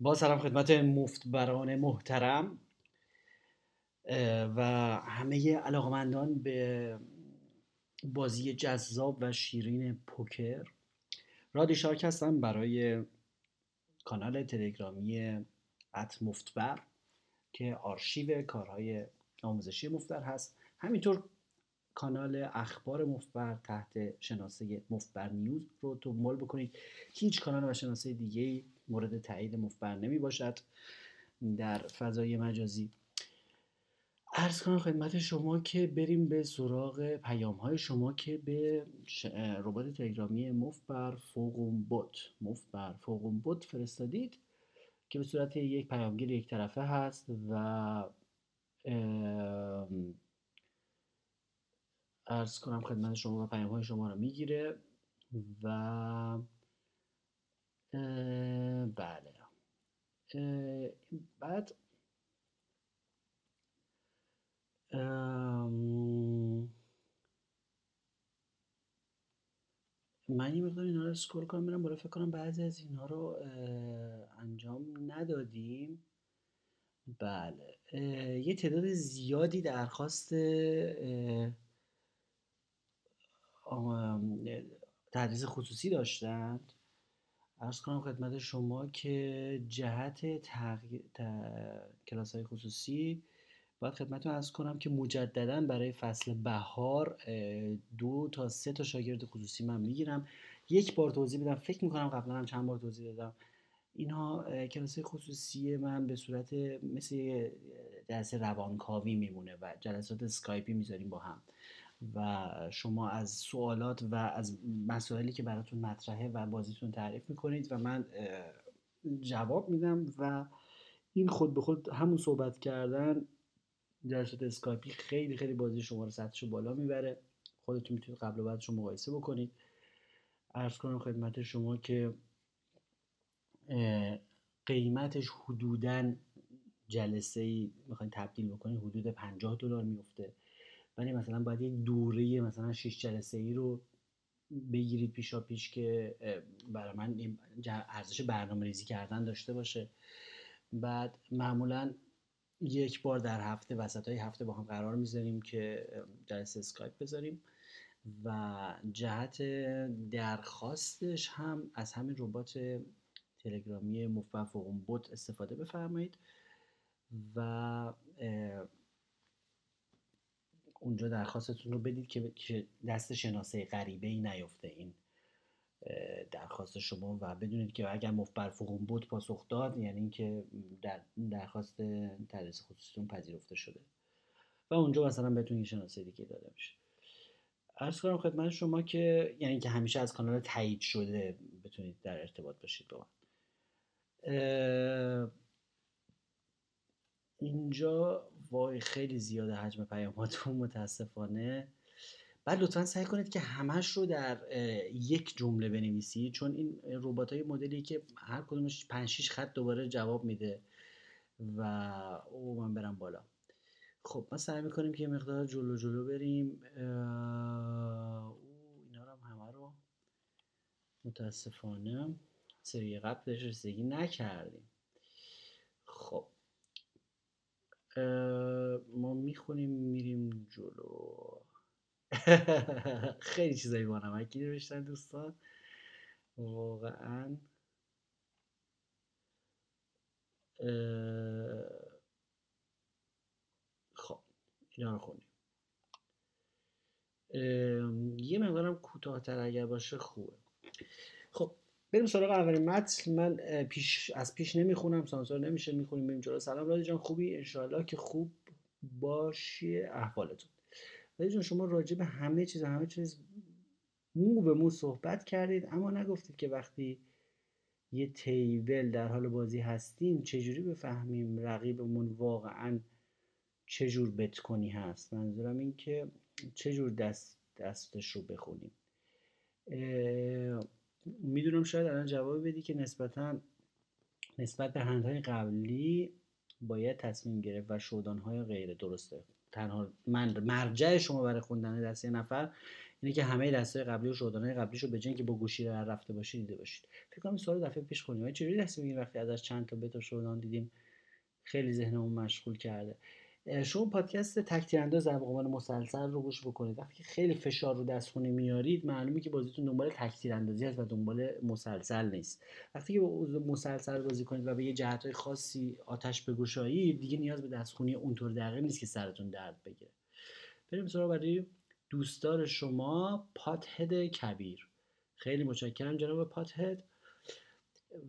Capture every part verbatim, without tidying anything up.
با سلام خدمت مفتبران محترم و همه علاقمندان به بازی جذاب و شیرین پوکر. رادی شارک هستم برای کانال تلگرامی ات مفتبر که آرشیو کارهای آموزشی مفتبر هست. همینطور کانال اخبار مفتبر تحت شناسه مفتبر نیوز رو دنبال بکنید. هیچ کانال و شناسه دیگه‌ای مورد تایید مفتبر نمی باشد در فضای مجازی. عرض کنم خدمت شما که بریم به سراغ پیام های شما که به ربات تلگرامی مفتبر فوقم بوت مفتبر فوقم بوت فرستادید که به صورت یک پیامگیر یک طرفه هست و عرض کنم خدمت شما و پیام های شما رو میگیره و اه بله اه بعد ام من یه مقدار اینا رو اسکرول کنم میرم بالا. فکر کنم بعضی از اینا رو انجام ندادیم. بله یه تعداد زیادی درخواست تدریس خصوصی داشتند. عرض کنم خدمت شما که جهت تغییر کلاس های خصوصی باید خدمتتون عرض کنم که مجددا برای فصل بهار دو تا سه تا شاگرد خصوصی من میگیرم. یک بار توضیح بدم، فکر میکنم قبلا هم چند بار توضیح دادم، اینها کلاس های خصوصی من به صورت مثل جلسه روانکاوی میمونه و جلسات اسکایپی میذاریم با هم و شما از سوالات و از مسائلی که براتون مطرحه و بازیتون تعریف میکنید و من جواب میدم و این خود به خود همون صحبت کردن جلسات اسکایپی خیلی خیلی بازی شما رو سطحشو بالا میبره. خودتون میتونید قبل و بعدشو مقایسه بکنید. عرض کنم خدمت شما که قیمتش حدوداً جلسه‌ای میخواین تبدیل بکنید حدود پنجاه دلار میفته، ولی مثلا باید یک دوره مثلا شش جلسه ای رو بگیرید پیشا پیش که برای من ارزش برنامه ریزی کردن داشته باشه. بعد معمولا یک بار در هفته وسط های هفته با هم قرار میذاریم که جلسه اسکایپ بذاریم و جهت درخواستش هم از همین ربات تلگرامی مفتبر فوقم بوت استفاده بفرمایید و اونجا درخواستتون رو بدید که دست شناسه غریبه ای نیفته این درخواست شما و بدونید که اگر مفتبر فوقم بوت پاسخ داد یعنی اینکه در درخواست تدریس خصوصیتون پذیرفته شده و اونجا مثلا بهتون یه شناسه دیگه داده میشه. عرض کنم خدمت شما که یعنی که همیشه از کانال تایید شده بتونید در ارتباط باشید با من. اینجا وای خیلی زیاده حجم پیاماتون متاسفانه. بعد لطفا سعی کنید که همش رو در یک جمله بنویسید چون این رباتای مدلی که هر کدومش پنج شش خط دوباره جواب میده و او من برم بالا. خب ما سعی میکنیم که یه مقدار جلو جلو بریم. او اینا رو هم همه رو متاسفانه سری قبلش رسیدگی نکردیم. خب ما میخونیم میریم جلو. خیلی چیزایی بانمکی نوشتن دوستان واقعا. خب اینا رو خوندیم. یه مقدارم کوتاه‌تر اگر باشه خوبه. خب بریم سراغ اولین متن. من پیش از پیش نمیخونم، سانسور نمیشه، میخونیم بریم جلو. سلام رادی جان، خوبی؟ انشالله که خوب باشی. احوالتون رادی جان؟ شما راجع به همه چیز همه چیز مو به مو صحبت کردید اما نگفتید که وقتی یه تیبل در حال بازی هستیم چجوری بفهمیم رقیبمون واقعا چجور بتکنی هست. منظورم این که چجور دست دستش رو بخونیم. میدونم شاید الان جواب بدی که نسبتا نسبت به هندهای قبلی باید تصمیم گرفت و شودانهای غیر درسته. تنها من مرجع شما برای خوندن دست یه نفر اینه که همه دستای قبلی و شدنای قبلیشو به جای اینکه با گوشی را رفته باشید دیده باشید. فکر کنم این سوال دفعه پیش خوندیم. چجوری دست میگیریم وقتی ازش چند تا بتا شدن دیدیم خیلی ذهنمون مشغول کرده. شما پادکست تک تیرانداز در مقام مسلسل رو گوش بکنید. وقتی خیلی فشار رو دستخونه میارید معلومه که بازیتون دنبال تک تیراندازی هست و دنبال مسلسل نیست. وقتی که مسلسل بازی کنید و به یه جهت‌های خاصی آتش بگشایید دیگه نیاز به دستخونه اونطور دقیق نیست که سرتون درد بگیره. بریم سراغ برای دوستدار شما پاتهد کبیر. خیلی متشکرم جناب پاتهد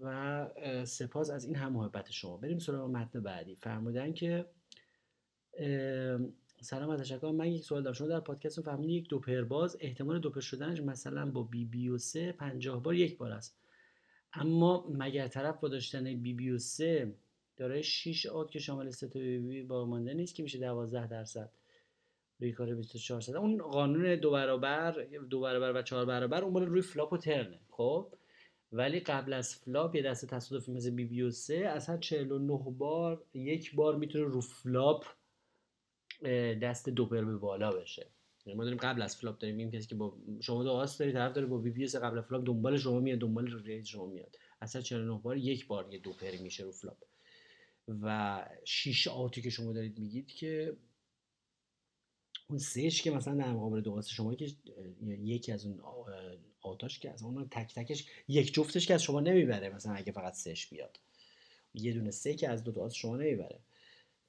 و سپاس از این هم محبت شما. بریم سراغ متن بعدی. فرمودن که سلام و تشکر. من یک سوال دارم. شما در پادکست فهمیدید یک دوپر باز احتمال دوپر شدنش مثلا با بی بی و سه پنجاه بار یک بار است، اما مگر طرف با داشتن بی بی و سه دارای شش عاد که شامل سه تا بی بی با مانده نیست که میشه دوازده درصد روی کار بیست و چهار درصد. اون قانون دو برابر دو برابر و چهار برابر اون مال روی فلاپ و ترنه. خب ولی قبل از فلاپ یه دسته تصادفی مثل بی بی و سه اصلا چهل و نه بار یک بار میتونه رو فلاپ دست دوپر به بالا بشه. ما داریم قبل از فلاپ داریم میگیم کسی که با شما دو آس داری طرف داره با بی بی سه قبل فلاپ دنبال شما میاد دنبال رو ریج شما میاد. اصلا چهل و نه بار یک بار یه دوپر میشه رو فلاپ و شیش آتی که شما دارید میگید که اون سهش که مثلا در مقابل دو آس شما که یکی از اون آتاش که از اون تک تکش یک جفتش که از شما نمیبره، مثلا اگه فقط سهش بیاد یه دونه سه که از دو تا آس شما نمیبره.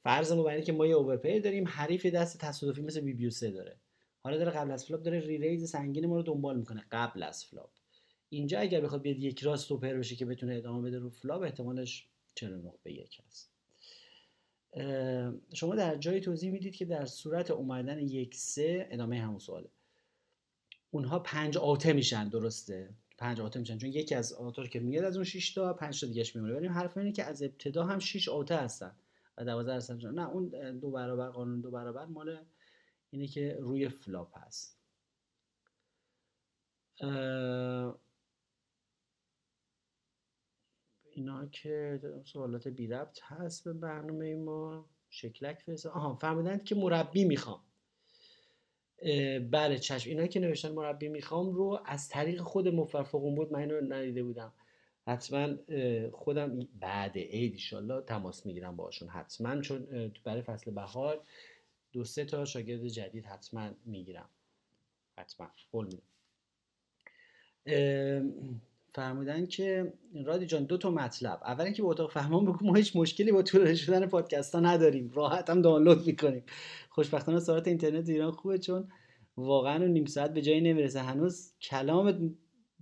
فرض ما بر اینه که ما یه اوورپی داریم، حریف دست تصادفی مثل بی بیو سه داره، حالا داره قبل از فلاپ داره ری ریز سنگین ما رو دنبال میکنه قبل از فلاپ. اینجا اگر بخواد بیاد یک راست دوپر بشه که بتونه ادامه بده رو فلاپ احتمالش چهل و نه به یک است. شما در جای توضیح میدید که در صورت اومدن یک سه ادامه همون سواله اونها پنج آته میشن، درسته؟ پنج آته میشن چون یکی از آتاش که میاد از اون شش تا پنج تا دیگه‌اش میمونه. ولی حرف اینه که از ابتدا هم شش آته هستن. دوازده درصد نه اون دو برابر قانون دو برابر مال اینه که روی فلاپ هست. اینا که سوالات بی ربط هست به برنامه ما. شکلک فرستاد. آها فهمیدند که مربی میخوام. بله چشم. اینا که نوشتن مربی میخوام رو از طریق خود مفرفقون بود، من اینو ندیده بودم. حتما خودم بعد عید ان شاءالله تماس میگیرم باشون حتما، چون برای فصل بهار دو سه تا شاگرد جدید حتما میگیرم، حتما قول میدم. فرمودن که رادی جان دو تا مطلب. اول اینکه به اتاق فهمان بگو ما هیچ مشکلی با طولانی شدن پادکست ها نداریم، راحت هم دانلود میکنیم. خوشبختانه سرعت اینترنت ایران خوبه چون واقعا نیم ساعت به جایی نمیرسه. هنوز کلامت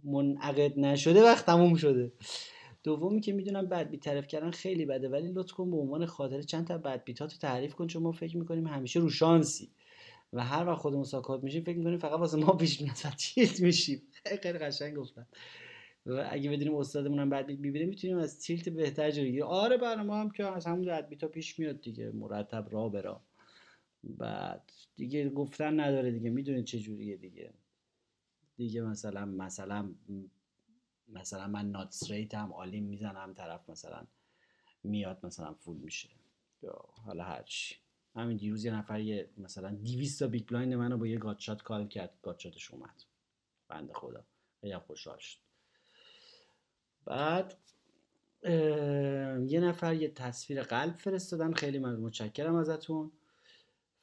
منعقد نشده وقت تموم شده. دومی که میدونم بد بیت تعریف کردن خیلی بده، ولی لطفاً به عنوان خاطره چند تا بد بیتاتو تعریف کن، چون ما فکر میکنیم همیشه رو شانسی و هر وقت خودمون ساکات میشیم فکر میکنیم فقط واسه ما پیش نظرتیت میشیم. خیلی قشنگ گفتن. و اگه بدونیم استادمون هم بد بیت میبینه میتونیم از تیلت بهتر جلو بگیریم. آره برام هم که از همون بد بیتا پیش میاد دیگه، مرتب راه برا بعد دیگه گفتن نداره دیگه، میدونید چه جوریه دیگه. دیگه مثلا مثلا مثلا من نات استریت هم عالی میزنم طرف مثلا میاد مثلا فول میشه یا حالا هرچی. همین دیروز یه نفر یه مثلا دویست تا بیگ بلایند منو با یه گات شات کال کرد، گات شاتش اومد بنده خدا، خیلی خوشحال شد. بعد یه نفر یه تصویر قلب فرستادن، خیلی ممنون متشکرم ازتون.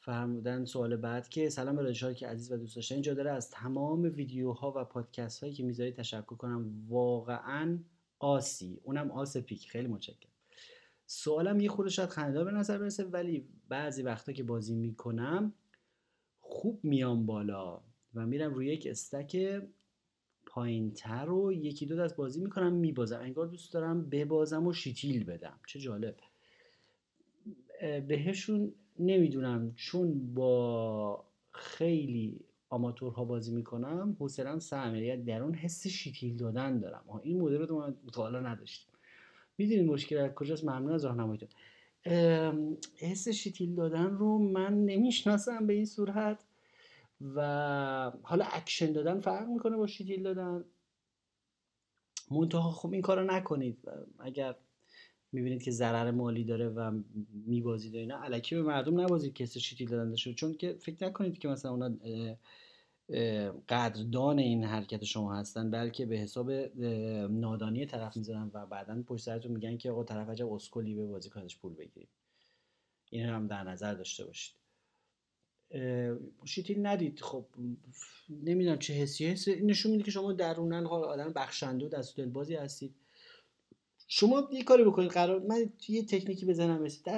فرمودن سوال بعد که سلام به رادیو که عزیز و دوست داشتنی، جا داره از تمام ویدیوها و پادکست هایی که میذاری تشکر کنم، واقعا آسی، اونم آس پیک. خیلی متشکرم. سوالم یه خورده شاید خنده‌دار به نظر برسه، ولی بعضی وقتا که بازی میکنم خوب میام بالا و میرم روی یک استک پایینتر و یکی دو دست بازی میکنم میبازم، انگار دوست دارم ببازم و شیتیل بدم. چه جالب بهشون. نمیدونم چون با خیلی آماتورها بازی میکنم حوصله‌ام سر در اون حس شیتیل دادن دارم. آه این مدل رو من تا حالا نداشتم. میدونید مشکل از کجاست؟ ممنون از راهنماییتون. حس شیتیل دادن رو من نمیشناسم به این صورت و حالا اکشن دادن فرق میکنه با شیتیل دادن. منتها خب این کارو نکنید. اگر میبینید که ضرر مالی داره و میبازید و اینا، الکی به مردم نبازید که کسی شیتیل دادن داشته، چون که فکر نکنید که مثلا اونا قدردان این حرکت شما هستن، بلکه به حساب نادانی طرف میذارن و بعداً پشت سرتون میگن که آقا طرف عجب اسکلی، به بازیکنش پول بگیریم. این هم در نظر داشته باشید. شیتیل ندید. خب نمیدونم چه حسی هست، نشون میده که شما درونن آدم بخشنده و دست و دلبازی هستید. شما یه کاری بکنید، قرار من یه تکنیکی بزنم، دست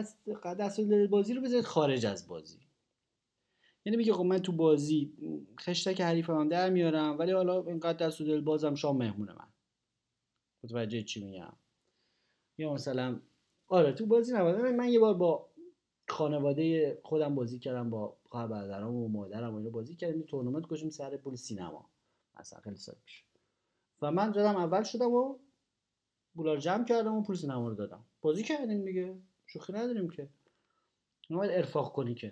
دست و دلبازی رو بزنید خارج از بازی. یعنی میگه خب من تو بازی خشتک حریفم در میارم، ولی حالا اینقدر دست و دلبازم، شام مهمون من. متوجه چی میگم؟ یا مثلا آره تو بازی نبود، من یه بار با خانواده خودم بازی کردم، با خواهر برادرام و مادرم اینو بازی کردیم، تورنمنت گذاشتیم سر پول سینما، مثلا خیلی سال پیش، و من زدم اول شدم و بولار جمع کردم و پول سینما رو دادم. بازی کردیم دیگه، شوخی نداریم که، نباید ارفاق کنی که.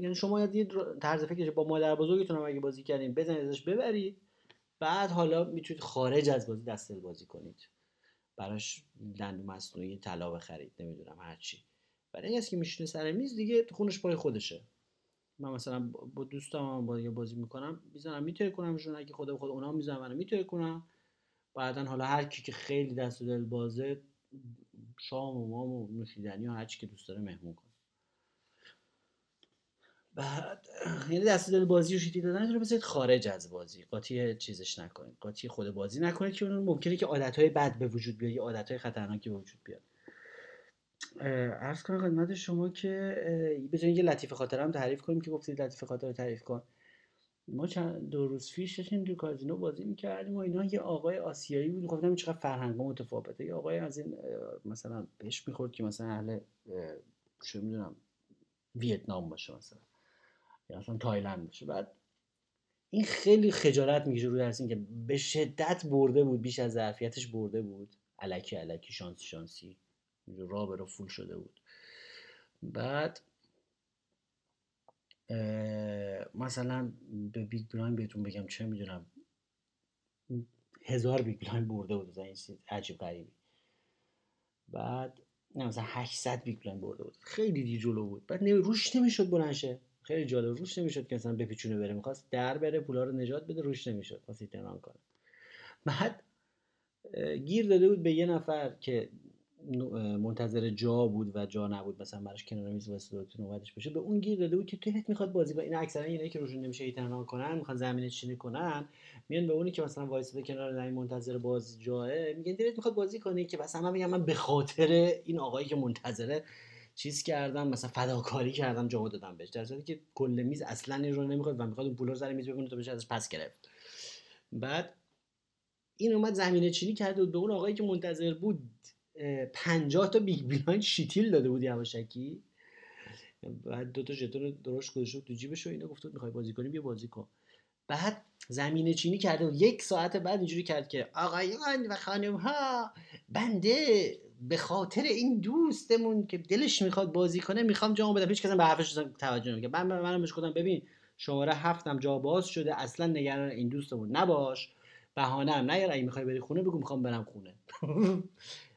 یعنی شما یه طرز فکرش با مادر بزرگتون اگه بازی کردین بزنید ازش ببرید، بعد حالا میتونید خارج از بازی دست دل بازی کنید، براش دندون مصنوعی طلا بخرید، نمیدونم هر چی. برای اینکه میشینه سر میز دیگه خونش پای خودشه. من مثلا با دوستام با بازی میکنم، میذارم میتره کنمشون، اگه خدا بخواد اونا میذارم منو میتره کنم، بعدن حالا هر کی که خیلی دست دل بازه شام و مام و نوشیدنی و هر چی که دوست داره مهمون کنه. بعد یعنی دست دل بازی و شیتی دادن رو بذارید خارج از بازی، قاطی چیزش نکنید، قاطی خود بازی نکنید که اون ممکنه که عادتهای بد به وجود بیاد یا عادتهای خطرناکی به وجود بیاد. عرض کنم خدمت شما که بذارید یه لطیفه خاطره هم تعریف کنیم که گفتید لطیفه خاطره تعریف کن. ما چند دو روز پیش داشتیم تو کازینو بازی می‌کردیم و اینا، یه آقای آسیایی بود، گفتم چقدر فرهنگ‌ها متفاوته. یه آقای از این مثلا بهش می‌خورد که مثلا اهل چه می‌دونم ویتنام باشه مثلا یا اصلا تایلند باشه. بعد این خیلی خجالت می‌کشه روی از این که به شدت برده بود، بیش از ظرفیتش برده بود، الکی الکی شانسی شانسی را به را فول شده بود. بعد مثلا به بیگ بلاین بهتون بگم چه میدونم هزار بیگ بلاین برده بود، مثلا این چیز عجیب غریبی. بعد نه مثلا هشتصد بیگ بلاین برده بود، خیلی دی جلو بود. بعد نه روش نمیشد بلند شه، خیلی جالب، روش نمیشد که مثلا بپیچونه بره، میخواست در بره پولا رو نجات بده، روش نمیشد، خواست تنان کنه. بعد گیر داده بود به یه نفر که منتظر جا بود و جا نبود، مثلا براش کنار میز واسه تو نوبتش باشه، به اون گیر داده بود که تو هیت میخواد بازی با این. اکثرا اینایی که روشون نمیشه ایترنال کنن، میخوان زمین چینی کنن، میان به اونی که مثلا وایساده کنار زمین منتظر باز جاهه، میگن دیرت میخواد بازی کنه، که مثلا من میگم من به خاطر این آقایی که منتظره چیز کردم، مثلا فداکاری کردم، جواب دادم بهش، در حالی که کل میز اصلا این رو نمیخواد و میخواد اون پولو زره میز بکنه تا بشه ازش پس گرفت. بعد این اومد زمین چینی کرد و به اون آقایی که منتظر بود پنجاه تا بیگ بلاین شیتیل داده بود یواشکی، بعد دو تا جتون درشت گذاشته تو جیبش و اینا، گفت میخوای بازی کنی بیا بازی کن. بعد زمینه چینی کرده و یک ساعت بعد اینجوری کرد که آقایان و خانم ها، بنده به خاطر این دوستمون که دلش میخواد بازی کنه میخوام جواب بدم، هیچ کس به حرفش توجه نمیکنه. بعد من منم بهش گفتم ببین شماره هفتم جا باز شده، اصلا نگران این دوستمون نباش، بهانه هم نیار، اگه میخوای بری خونه بگو میخوام برم خونه.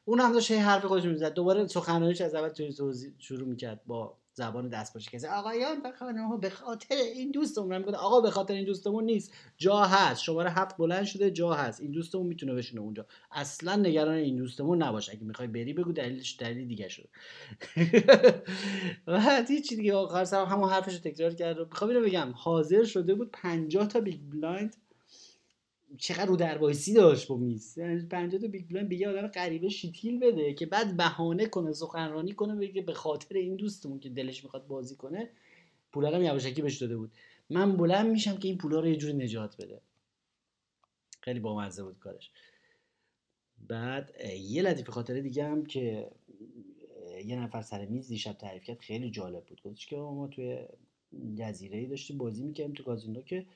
اون هم داشت حرف خودش میزد، دوباره سخنرانیش از اول توضیح شروع میکرد با زبان دستپاچه که آقایان و خانم‌ها به خاطر این دوستمون. میگه آقا به خاطر این دوستمون نیست، جا هست، شماره هفت بلند شده، جا هست، این دوستمون میتونه بشینه اونجا، اصلا نگران این دوستمون نباش، اگه میخوای بری بگو دلیلش دلیل دیگه شده. بعد هیچ دیگه آخر سر همون حرفش رو تکرار کرد. میخوام اینو بگم حاضر شده بود پنجاه تا بیگ بلایند، چقدر رو دروایسی داشت با میز، پنجاه تا بیگ بلاین بگه آدم غریبه شیتیل بده که بعد بهانه کنه سخنرانی کنه بگه به خاطر این دوستمون که دلش میخواد بازی کنه پولا رو یواشکی بهش داده بود، من بلند میشم که این پولا رو یه جوری نجات بده. خیلی بامزه بود کارش. بعد یه لطیفه خاطره دیگه هم که یه نفر سر میز دیشب تعریف کرد خیلی جالب بود. گفتش که ما توی جزیره‌ای داشتیم بازی میکردیم تو کازینو که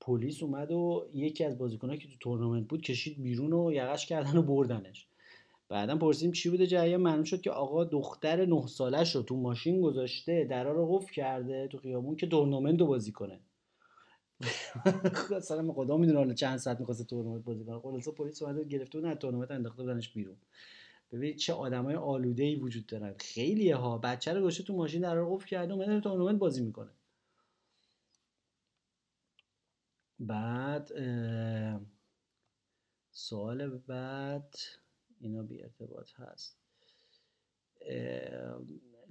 پلیس اومد و یکی از بازیکن‌ها که تو تورنمنت بود کشید بیرون و یقش کردن و بردنش. بعداً پرسیدیم چی بوده جریان، معلوم شد که آقا دختر نه سالش رو تو ماشین گذاشته، درا رو قفل کرده تو خیابون که تورنمنت رو بازی کنه. سلام خدا میدونه حالا چند ساعت می‌خواسته تورنمنت بازی کنه. خلاص پلیس اومد و گرفته و از تورنمنت انداخته بودنش بیرون. ببین چه آدمای آلوده‌ای وجود دارن. خیلی‌ها بچه‌رو گذاشته تو ماشین، درا رو قفل کرده، اومده تورنمنت بازی می‌کنه. بعد سوال بعد اینا بی ارتباط هست.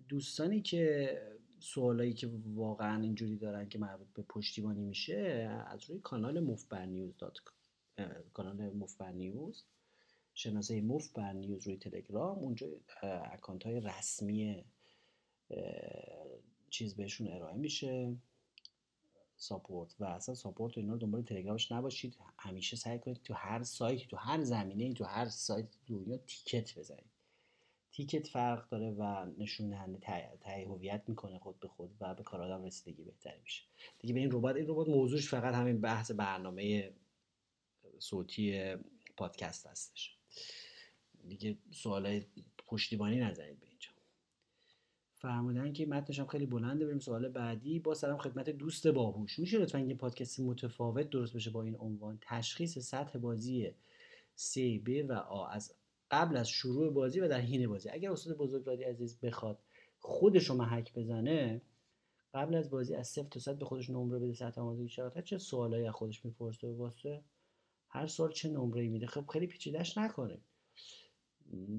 دوستانی که سوالایی که واقعا اینجوری دارن که مربوط به پشتیبانی میشه، از روی کانال مفبر نیوز دات کانال مفبر نیوز، شناسه مفبر نیوز روی تلگرام، اونجا اکانت های رسمی چیز بهشون ارائه میشه ساپورت، و اصلا ساپورت اینا رو دنبال تلگرامش نباشید، همیشه سعی کنید تو هر سایت، تو هر زمینه، تو هر سایت دنیا تیکت بزنید. تیکت فرق داره و نشون دهنده تایید هویت میکنه خود به خود و به کار آدم رسیدگی بهتری میشه. دیگه به این ربات، این ربات موضوعش فقط همین بحث برنامه صوتی پادکست هستش. دیگه سوالای پشتیبانی نزنید به اینجا. فرمودن که متنش هم خیلی بلنده، بریم سوال بعدی. با سلام خدمت دوست باهوش، میشه لطفاً یه پادکست متفاوت درست بشه با این عنوان تشخیص سطح بازی سی ب و آ از قبل از شروع بازی و در حین بازی؟ اگر استاد بزرگواری عزیز بخواد خودش رو محک بزنه قبل از بازی، از صفر تا صد به خودش نمره بده، سطح آمادگی شرایط، چه سوالایی از خودش میپرسه، واسه هر سوال چه نمره‌ای میده؟ خب خیلی پیچیده‌اش نکنه،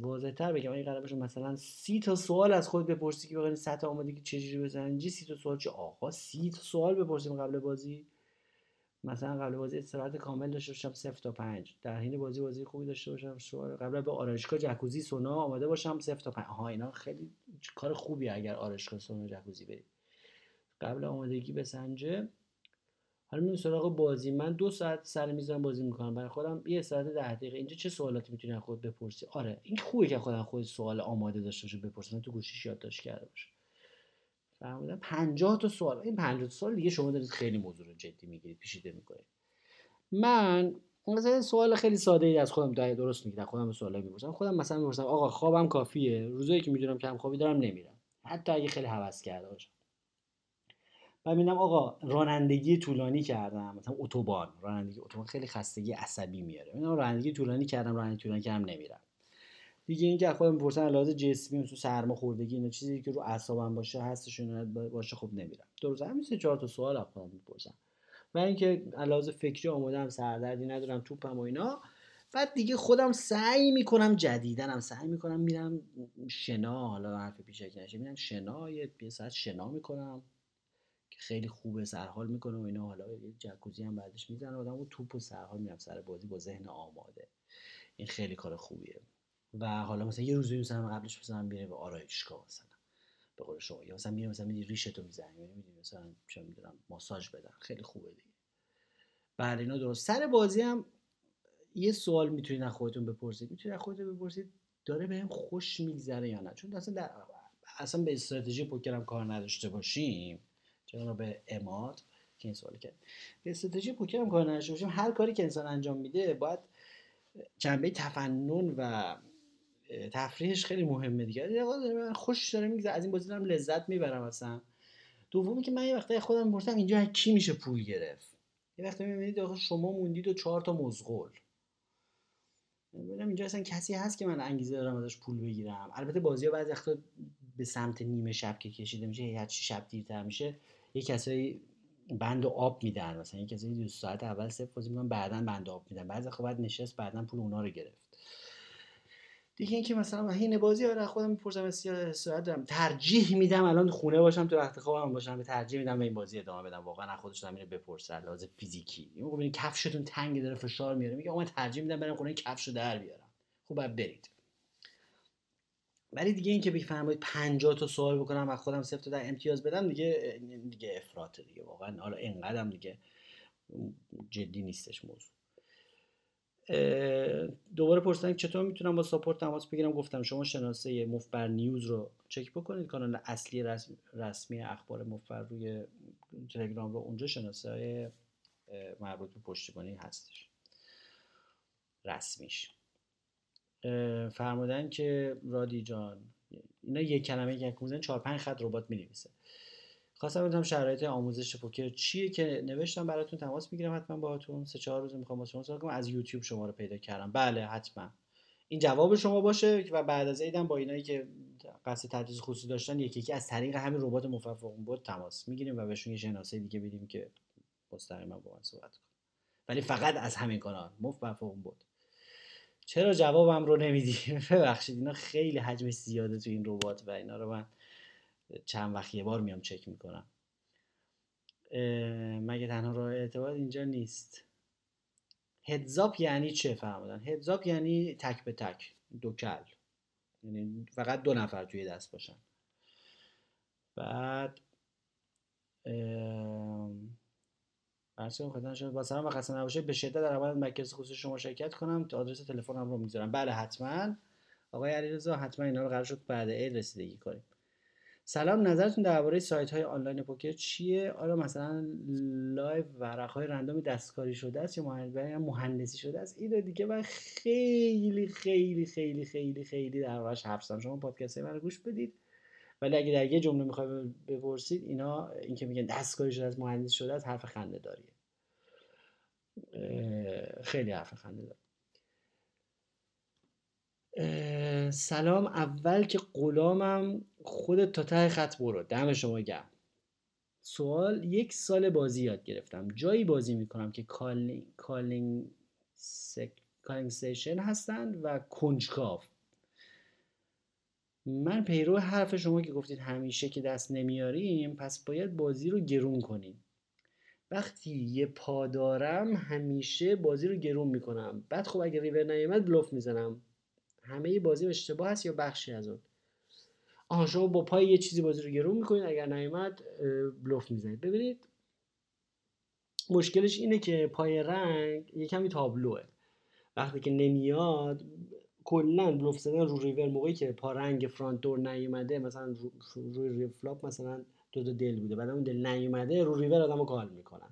واضح‌تر بگم، این قرار باشه مثلا سی تا سوال از خود بپرسی که بگن سطح آمادگی چجوری بزنی، سی تا سوال چه آقا سی تا سوال بپرسیم قبل بازی. مثلا قبل بازی استراحت کامل داشته باشم صفر تا پنج، در حین بازی بازی خوبی داشته باشم، شوار قبل به آرایشگاه جکوزی سونا آماده باشم صفر تا پنج. ها اینا خیلی کار خوبیه اگر آرایشگاه سونا جکوزی برید، قبل آمادگی بسنجه. حالا میرم سراغ بازی. من دو ساعت سر میزم بازی میکنم، برای خودم یه ساعت ده دقیقه، اینجا چه سوالاتی میتونی از خودت بپرسی؟ آره این خوبه که خودت خود سوال آماده داشته باشی بپرسی، تو گوشیش یادداشت کرده باشه. فهمیدم پنجاه تا سوال، این پنجاه تا سوال دیگه شما دارید خیلی موضوع رو جدی میگیرید، پیچیده میکنید. من مثلا سوال خیلی ساده ای از خودم درست میگیرم، خودم سوالا میپرسم، خودم مثلا میپرسم آقا خوابم کافیه؟ روزایی که میدونم کم خوابی دارم نمیرم، حتی اگه خیلی هوس کرده باشم. بعد میبینم آقا رانندگی طولانی کردم، مثلا اتوبان، رانندگی اتوبان خیلی خستگی عصبی میاره، میگم رانندگی طولانی کردم، رانندگی طولانی کردم نمیرم. دیگه اینکه خودم میپرسن لحاظ جسمی مثلا سرماخوردگی، اینا چیزی که رو اعصابم باشه هستش باشه، خب نمیرم. درست همین سه چهار تا سوال از خودم میپرسم. و اینکه لحاظ فکری آمادم، سردردی ندارم، توپم و اینا. بعد دیگه خودم سعی میکنم جدیدنم سعی میکنم میرم شنا، حالا حرف پیچیده نشه، میرم شنا یه ساعت شنا میکنم که خیلی خوبه، سرحال میکنه و اینا. حالا جکوزی هم بعدش میزنه آدمو، توپو سرحال میرم سر بازی با ذهن آماده. این خیلی کار خوبیه. و حالا مثلا یه روزی مثلا قبلش مثلا میره به آرایشگاه، مثلا به قول شما، یا مثلا میره مثلا میری ریشتو میزنی، میبینی مثلا چه میدونم ماساژ بدن، خیلی خوبه دیگه. بعد اینا درست سر بازی هم یه سوال میتونید از خودتون بپرسید، میتونید از خودتون بپرسید داره بهم خوش میگذره یا نه، چون اصلا در... اصلا به استراتژی پوکر هم کار نداشته باشیم، چون به اماد که این سوال کرد، به استراتژی پوکر هم کار نداشته باشیم، هر کاری که انسان انجام میده باید جنبه تفنن و تفریحش خیلی مهمه دیگه. من خوش داره میگذره، از این بازی دارم لذت میبرم. مثلا دومی که من یه وقتای خودم میپرسم اینجا از کی میشه پول گرفت، یه وقتی میبینید آخه شما موندید و چهار تا مزغول، میبینم اینجا اصلا کسی هست که من انگیزه دارم ازش پول بگیرم. البته بازی‌ها بعضی وقتا به سمت نیمه شب که کشیده میشه، هر چی شب دیرتر میشه یه کسایی بند آب میدن، مثلا یه کسایی دو ساعت اول صفر بازی میکنن بعداً بند آب میدن، بعضی وقتا بعد نشست بعداً پول اونا رو گرفت. دیگه اینکه مثلا حین بازی آره خودم میپرسم استراحت دارم، ترجیح میدم الان خونه باشم تو وقت خوابم باشم، به ترجیح میدم به این بازی ادامه بدم. واقعا از خودش اینو بپرسه لازم فیزیکی، میگم ببین کفشتون تنگ داره فشار میاره، میگه آقا من ترجیح میدم برم خونه کفشو در بیارم، خب بعد برید. ولی دیگه اینکه بفرمایید پنجاه تا سوال بکنم و خودم صفر تا ده امتیاز بدم، دیگه دیگه افراطه دیگه واقعا. حالا اینقدرم دیگه جدی نیستش موضوع. دوباره پرسیدن چطور میتونم با ساپورت تماس بگیرم، گفتم شما شناسه مفبر نیوز رو چک بکنید، کانال اصلی رسمی, رسمی اخبار مفبر روی تلگرام، و اونجا شناسه مربوط به پشتیبانی هستش رسمیش. فرمودن که رادی جان اینا یک کلمه یک موزن چهار پنج خط ربات مینویسه، خواستم بگم شرایط آموزش پوکر چیه که نوشتم براتون، تماس میگیرم حتما باهاتون، سه چهار روز میخوام با شما صحبت کنم، از یوتیوب شما رو پیدا کردم. بله حتما این جواب شما باشه. و بعد از عیدم با اینایی که قصد تدریس خصوصی داشتن یکی یکی از طریق همین ربات مفوق بود تماس میگیریم و بهشون یه شناسه دیگه بدیم که مستقیما با من صحبت کنه. ولی فقط از همین کانال مفت و فوق بود. چرا جوابم رو نمیدی؟ ببخشید اینا خیلی حجمش زیاده تو این ربات و اینا رو من چند وقت یه بار میام چک میکنم. مگه تنها راه ارتباط اینجا نیست؟ هدزاپ یعنی چه فهمیدن؟ هدزاپ یعنی تک به تک، دو کل، یعنی فقط دو نفر توی دست باشن. بعد برسیم خدمت شما. با سلام و خسته نباشه. به شدت در روند مرکز خصوصی شما شرکت کنم. تا آدرس تلفنم رو میذارم. بله حتما آقای علیرضا، حتما اینا رو قرار شد بعد عید رسیدگی کنیم. سلام، نظرتون درباره سایت های آنلاین پوکر چیه؟ آیا مثلا لایو ورق های رندومی دستکاری شده است یا مهندسی شده است؟ اینو دیگه من خیلی خیلی خیلی خیلی خیلی دربارش حرفم. شما پادکست های من رو گوش بدید. ولی اگه در یه جمله میخوای بپرسید، اینا این که میگن دستکاری شده از مهندس شده از حرف خنده داریه، خیلی حرف خنده داره. سلام، اول که غلامم خودت تا ته خط برو، دم شما گرم. سوال: یک سال بازی یاد گرفتم، جایی بازی میکنم که کالینگ کالینگ کالینگ سیشن هستند و کنجکاو. من پیرو حرف شما که گفتید همیشه که دست نمیاریم، پس باید بازی رو گرون کنیم. وقتی یه پا دارم همیشه بازی رو گرون میکنم، بعد خب اگه ریور نیامد بلوف میزنم. همه یه بازی اشتباه هست یا بخشی از اون؟ آها، شما با پای یه چیزی بازی رو گرون میکنید، اگر نیامد بلوف میزنید. ببینید مشکلش اینه که پای رنگ یه کمی تابلوه، وقتی که نمیاد کلا بلوف زدن رو ریور موقعی که پا رنگ فرانت دور نیومده، مثلا روی ریور فلاپ مثلا دو تا دل بوده، بعد اون دل نیومده رو ریور آدمو کال میکنن.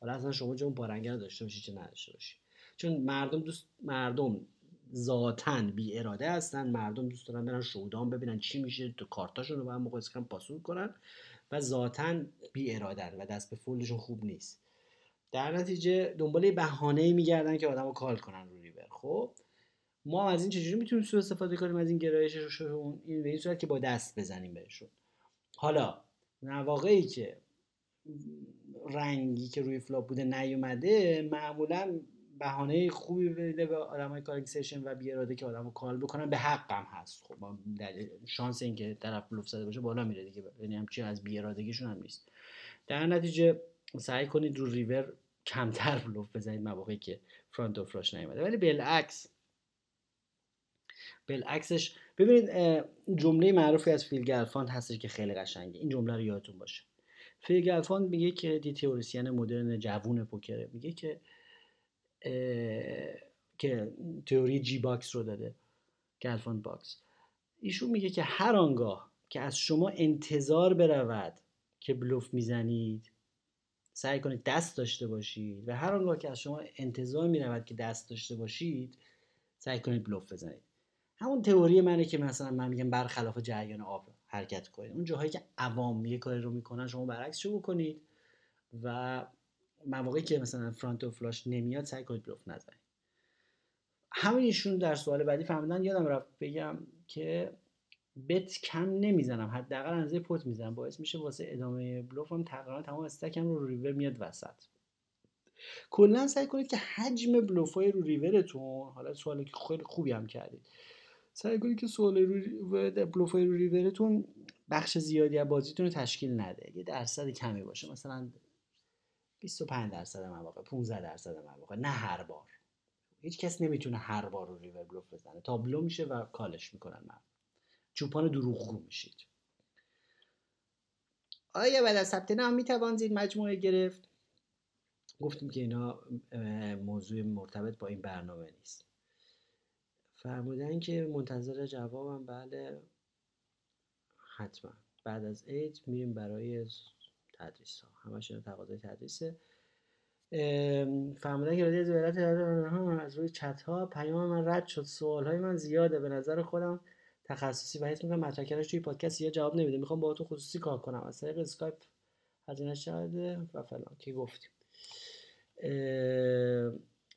حالا اصلا شما چه اون پا رنگ رو داشته باشی چه نداشته باشی، چون مردم دوست مردم ذاتن بی اراده هستن، مردم دوست دارن برن شودان ببینن چی میشه، تو کارتاشون رو با هم مقایسه کنن، پاسور کنن و ذاتن بی ارادهن و دست به فولشون خوب نیست. در نتیجه دنبال بهانه‌ای میگردن که آدمو کال کنن رو ریور. خب ما از این چجوری میتونیم سوء استفاده کنیم از این گرایششون؟ این به این صورت که با دست بزنیم بهشون. حالا واقعی که رنگی که روی فلاپ بوده نیومده، معمولا بهانه خوبی میده به آدمای کالینگ سیشن و بی اراده که آدمو کال بکنن. به حقم هست، خب شانس این که طرف بلوف زده باشه بالا میره دیگه، یعنی همچین از بی ارادگیشون هم نیست. در نتیجه سعی کنید رو ریور کمتر بلوف بزنید مواقعی که فرانت دور فلاش نیومده. ولی بالعکس بالعکسش ببینید، جمله معروفی از فیل گلفاند هستش که خیلی قشنگه، این جمله رو یادتون باشه. فیل گلفاند میگه که دی تئوریسین مدرن جوون پوکره، میگه که که تئوری جی باکس رو داده، گلفاند باکس. ایشون میگه که هر آنگاه که از شما انتظار برود که بلوف میزنید سعی کنید دست داشته باشید، و هر آنگاه که از شما انتظار میرود که دست داشته باشید سعی کنید بلوف بزنید. همون تئوری منه که مثلا من میگم برخلاف جریان آب حرکت کنید. اون جاهایی که عوام یه کاری رو میکنن شما برعکس شو بکنید، و مواقعی که مثلا فرانت اوف فلاش نمیاد سعی کنید بلوف نزنید. همین ایشون در سوال بعدی فهمیدن، یادم رفت بگم که بت کم نمیزنم، حداقل اندازه پوت میزنم، باعث میشه واسه ادامه بلوفم تقریبا تمام استکم رو, رو ریور میاد وسط. کلا سعی کنید که حجم بلوفای رو ریورتون، حالا سوالی که خیلی خوبی هم کردید، سعی کنید که سوال رو بلوفای رو ریورتون بخش زیادی از بازیتون رو تشکیل نده، یه درصد کمی باشه، مثلا بیست و پنج درصد مواقع، پانزده درصد مواقع، نه هر بار. هیچ کس نمیتونه هر بار رو ریور بلوف بزنه، تابلو میشه و کالش میکنن. من چوپان دروغگو میشید. آیا بعد از ثبت نام میتوان زیر مجموعه گرفت؟ گفتیم که اینا موضوع مرتبط با این برنامه نیست. فرمودن که منتظر جوابم. بله حتما بعد از عید میریم برای تدریس ها، همشون تقاضای تدریسه. فرمودن که رادیو زبالت از روی چت ها پیام من رد شد، سوال های من زیاده، به نظر خودم تخصصی و حس میکنم مطرح کردنش توی پادکست یا جواب نمیده، میخوام با تو خصوصی کار کنم، از طریق اسکایپ هزینه شده و فلان که گفتیم.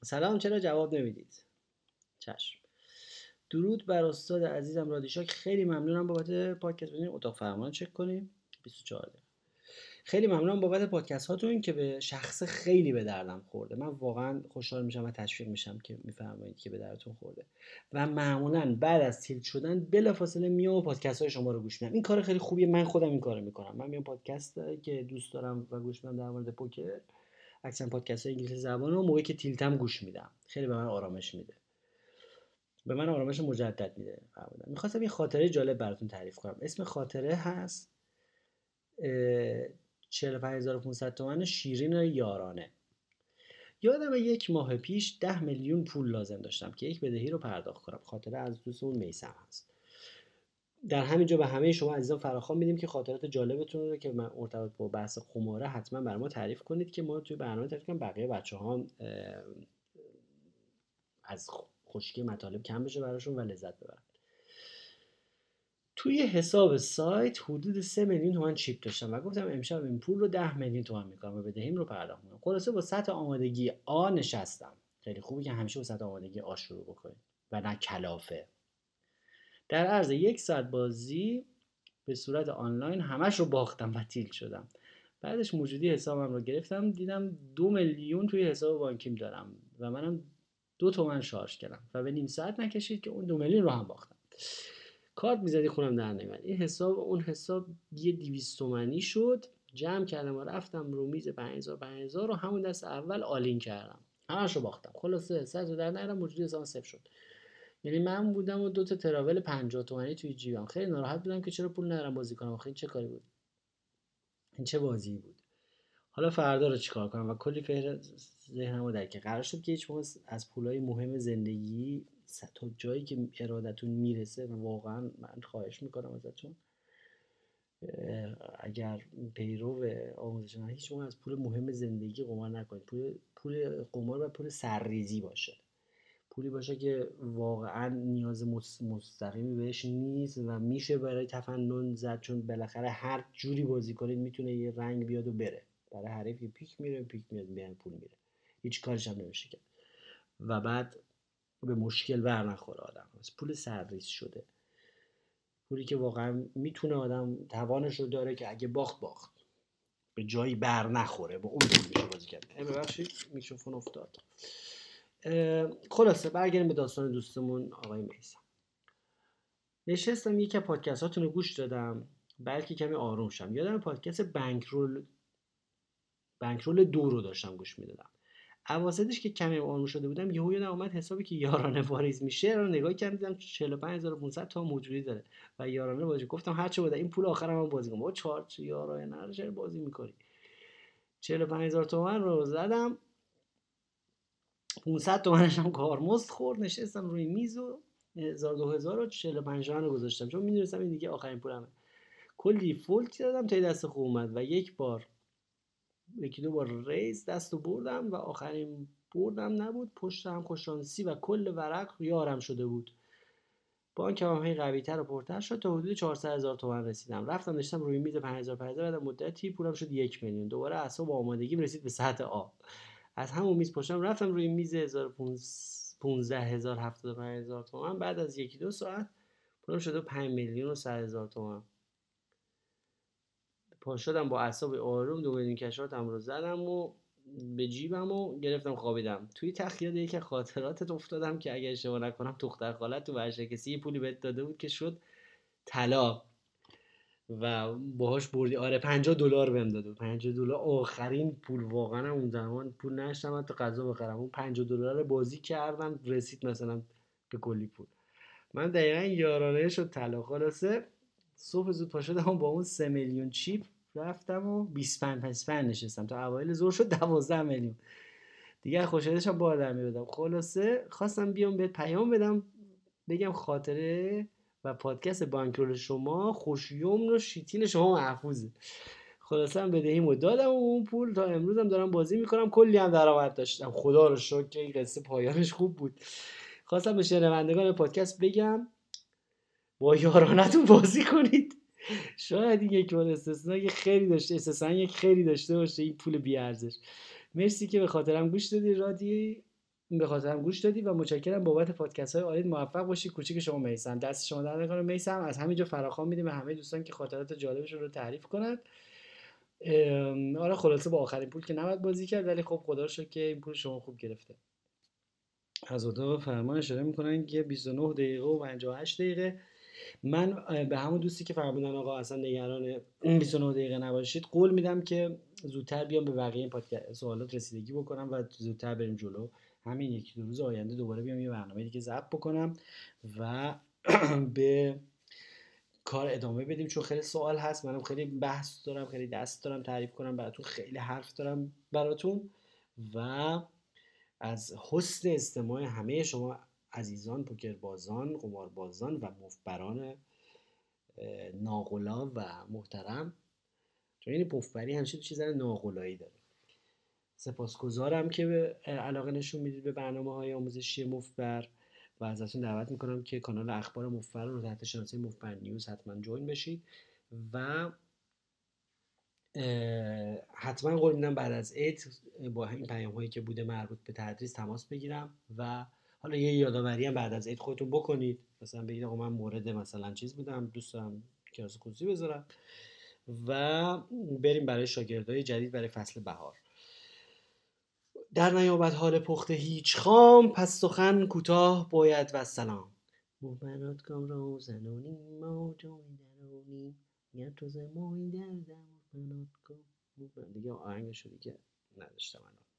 سلام، چرا جواب نمیدید؟ چشم. درود بر استاد عزیزم رادیشاک، خیلی ممنونم بابت پادکست. بدین اتاق فرمان چک کنیم. بیست و چهار خیلی ممنونم بابت پادکست هاتون که به شخص خیلی به دردم خورده. من واقعا خوشحال میشم و تشویق میشم که میفرمایید که به دردتون خورده و معمولا بعد از تیل شدن بلافاصله میام پادکست های شما رو گوش میدم. این کار خیلی خوبیه، من خودم این کارو میکنم. من میام پادکست که دوست دارم و گوش میدم در مورد پوکر، اکثر پادکست های انگلیسی زبانو موقعی که تیلتم گوش میدم. خیلی به من آرامش میده. به من آرامش مجدد میده. فرمودم میخواستم یه خاطره جالب براتون تعریف کنم. اسم خاطره هست چهل و پنج هزار و پانصد تومان شیرین یارانه. یادم یک ماه پیش ده میلیون پول لازم داشتم که یک بدهی رو پرداخت کنم. خاطره از دوست اون میثم هست. در همینجا به همه شما عزیزان فراخوان میدیم که خاطرات جالبتون رو که من ارتباط با بحث قماره حتما برای ما تعریف کنید که ما توی برنامه تعریف کنیم، بقیه بچه‌ها از خشکی مطالب کم بشه براشون و لذت ببرن. توی حساب سایت حدود سه میلیون تومان چیپ داشتم و گفتم امشب این پول رو ده میلیون تومان می‌کنم و بدهیم رو پرداخت می‌کنم. خلاصه با سطح آمادگی آ نشستم. خیلی خوبه که همیشه با سطح آمادگی آ شروع بکنید و نه کلافه. در عرض یک ساعت بازی به صورت آنلاین همش رو باختم و تیل شدم. بعدش موجودی حسابم رو گرفتم، دیدم دو میلیون توی حساب بانکیم دارم و منم دو تومن شارژ کردم و به نیم ساعت نکشید که اون دو میلیون رو هم باختم. کارت میزدی خونم در نمیاد. این حساب اون حساب یه دویست تومانی شد، جمع کردم و رفتم رو میز پنج هزار پنج هزار رو همون دست اول آلین کردم، همش رو باختم. خلاصه حساب رو در نیارم، موجودی حساب صفر شد. یعنی من بودم و دو تا تراول پنجاه تومانی توی جیبم. خیلی ناراحت بودم که چرا پول ندارم بازی کنم. آخه این چه کاری بود؟ این چه بازی بود؟ حالا فردا رو چیکار کنم؟ و کلی فهرست ذهنمو درک. قرار شد که هیچ موقع از پولای مهم زندگی تا جایی که ارادتون میرسه، واقعا من خواهش میکنم ازتون، اگر پیرو آموزش من، هیچ موقع از پول مهم زندگی قمار نکنید. پول پول قمار و پول سرریزی باشه، پولی باشه که واقعا نیاز مستقیمی بهش نیست و میشه برای تفنن زد، چون بالاخره هر جوری بازی کنید میتونه یه رنگ بیاد و بره. برای حریف که پیک میره پیک میاد، میاد پول میره، هیچ کارش هم نمیشه کرد و بعد به مشکل برنخوره آدم. از پول سرریز شده، پولی که واقعا میتونه آدم توانش رو داره که اگه باخت باخت به جایی برنخوره، با اون پول میشه بازی کرد. ببخشید میکروفون افتاد. خلاصه برگردیم به داستان دوستمون آقای میثم. نشستم یکی از پادکست هاتون رو گوش دادم بلکه کمی آروم شم. یادم پادکست بنکرول بنکرول دو رو داشتم گوش میدادم. اواسطش که کمی آروم شده بودم یهو یادم اومد حسابی که یارانه واریز میشه رو نگاه کردم، چهل و پنج هزار و پانصد تا موجودی داره و یارانه بازی. گفتم هر چه بود این پول آخرام هم بازی کنم. با چهار یارانه نرشه بازی می‌کنی. چهل و پنج هزار تومان رو زدم، پانصد تومنش هم کارمزد خورد. نشستم روی میز و هزار دو هزار و چهل و پنج تومن رو گذاشتم، چون میدونستم این دیگه آخرین پولمه. کلی فولت دادم تا دست خوب اومد و یک بار یکی دو بار ریز دستو بردم و آخرین بردم نبود، پشت هم خوشانسی و کل ورق یارم شده بود. بانکم هم هی قوی‌تر و پرتر شد تا حدود چهارصد هزار تومن رسیدم. رفتم نشستم روی میز پنج هزار پنج هزار، بعد مدتی پولم شد یک میلیون. دوباره اعصاب آمادگیم رسید به سطح آ. از همون میز پشتم رفتم روی میز پانزده هزار هفتاد و پنج هزار تومان. بعد از یکی دو ساعت پولم شده پنج میلیون و صد هزار تومان. پا شدم با اعصاب آروم، دو میلیون کشاتم رو زدم و به جیبم و گرفتم خوابیدم. توی تخیل یکی خاطراتت افتادم که اگه اشتباه نکنم دختر خالت تو ورشکستی یه پولی بهت داده بود که شد طلا و باهاش بردی. آره پنجاه دلار بهم داده. پنجاه دلار آخرین پول. واقعا اون زمان پول نداشتم حتی غذا بخرم. اون پنجاه دلار بازی کردم رسید مثلا به کلی پول. من دقیقاً یارانه شد طلا. خلاصه صبح زود پا شدم با اون سه میلیون چیپ رفتم و بیست و پنج پنج نشستم تا اوایل ظهر شد دوازده میلیون. دیگه خوشحالشم بار در میادم. خلاصه خواستم بیام بهت پیام بدم بگم خاطره و پادکست بانکرول شما خوشیوم رو شیتین شما محفوظه. خلاصه هم بدهیمو دادم و اون پول تا امروزم دارم بازی میکنم. کلی هم درآمد داشتم. خدا رو شکر که این قصه پایانش خوب بود. خواستم به شنوندگان پادکست بگم با یارانتون بازی کنید. شاید این یک بار استثنایی خیلی داشته استثنایی خیلی داشته باشه این پول بی ارزش. مرسی که به خاطرم گوش دادی رادی به خاطرم گوش دادی و متشکرم بابت پادکست های عالیت. موفق باشی کوچیک شما میثم. دست شما درد نکنه میثم. از همینجا فراخوان میدیم به همه دوستان که خاطرات جالبشون رو تعریف کنند ام، آره خلاصه با آخرین پول که نباید بازی کرد، ولی خب خدا رو شکر که این پول شما خوب گرفته. از اتاق فرمان اشاره میکنن که بیست و نه دقیقه و پنجاه و هشت دقیقه. من به همون دوستی که فرمودن آقا اصلا نگران بیست و نه دقیقه نباشید قول میدم که زودتر بیام به بقیه این پادکست سوالات رسیدگی بکنم و زودتر بریم جلو. همین یکی دو روز آینده دوباره بیام یه برنامه دیگه ضبط بکنم و به کار ادامه بدیم، چون خیلی سوال هست، منم خیلی بحث دارم، خیلی دست دارم تعریف کنم براتون، خیلی حرف دارم براتون. و از حسن استماع همه شما عزیزان پوکربازان، قماربازان و مفبران ناغلا و محترم، چون این پفبری همیشه چیز ناغلایی داره. سپاسگزارم که به علاقه نشون میدید به برنامه‌های آموزشی مفبر و ازتون دعوت میکنم که کانال اخبار مفبر رو تحت شناسه مفبر نیوز حتما جوین بشید و حتما قول میدم بعد از عید با این پیام هایی که بوده مربوط به تدریس تماس بگیرم. و حالا یه یادآوری هم بعد از عید خودتون بکنید، مثلا بگید آقا من مورد مثلا چیز بودم، دوست دارم کلاس خصوصی بذارم و بریم برای شاگردای جدید برای فصل بهار. در نیابت حال پخت هیچ خام، پس سخن کوتاه باید و سلام. موبنات کام را زنانی ما جای درانی گر تو زمانی در زمان منات کام. دیگه آهنگ شدی که نداشتم الان.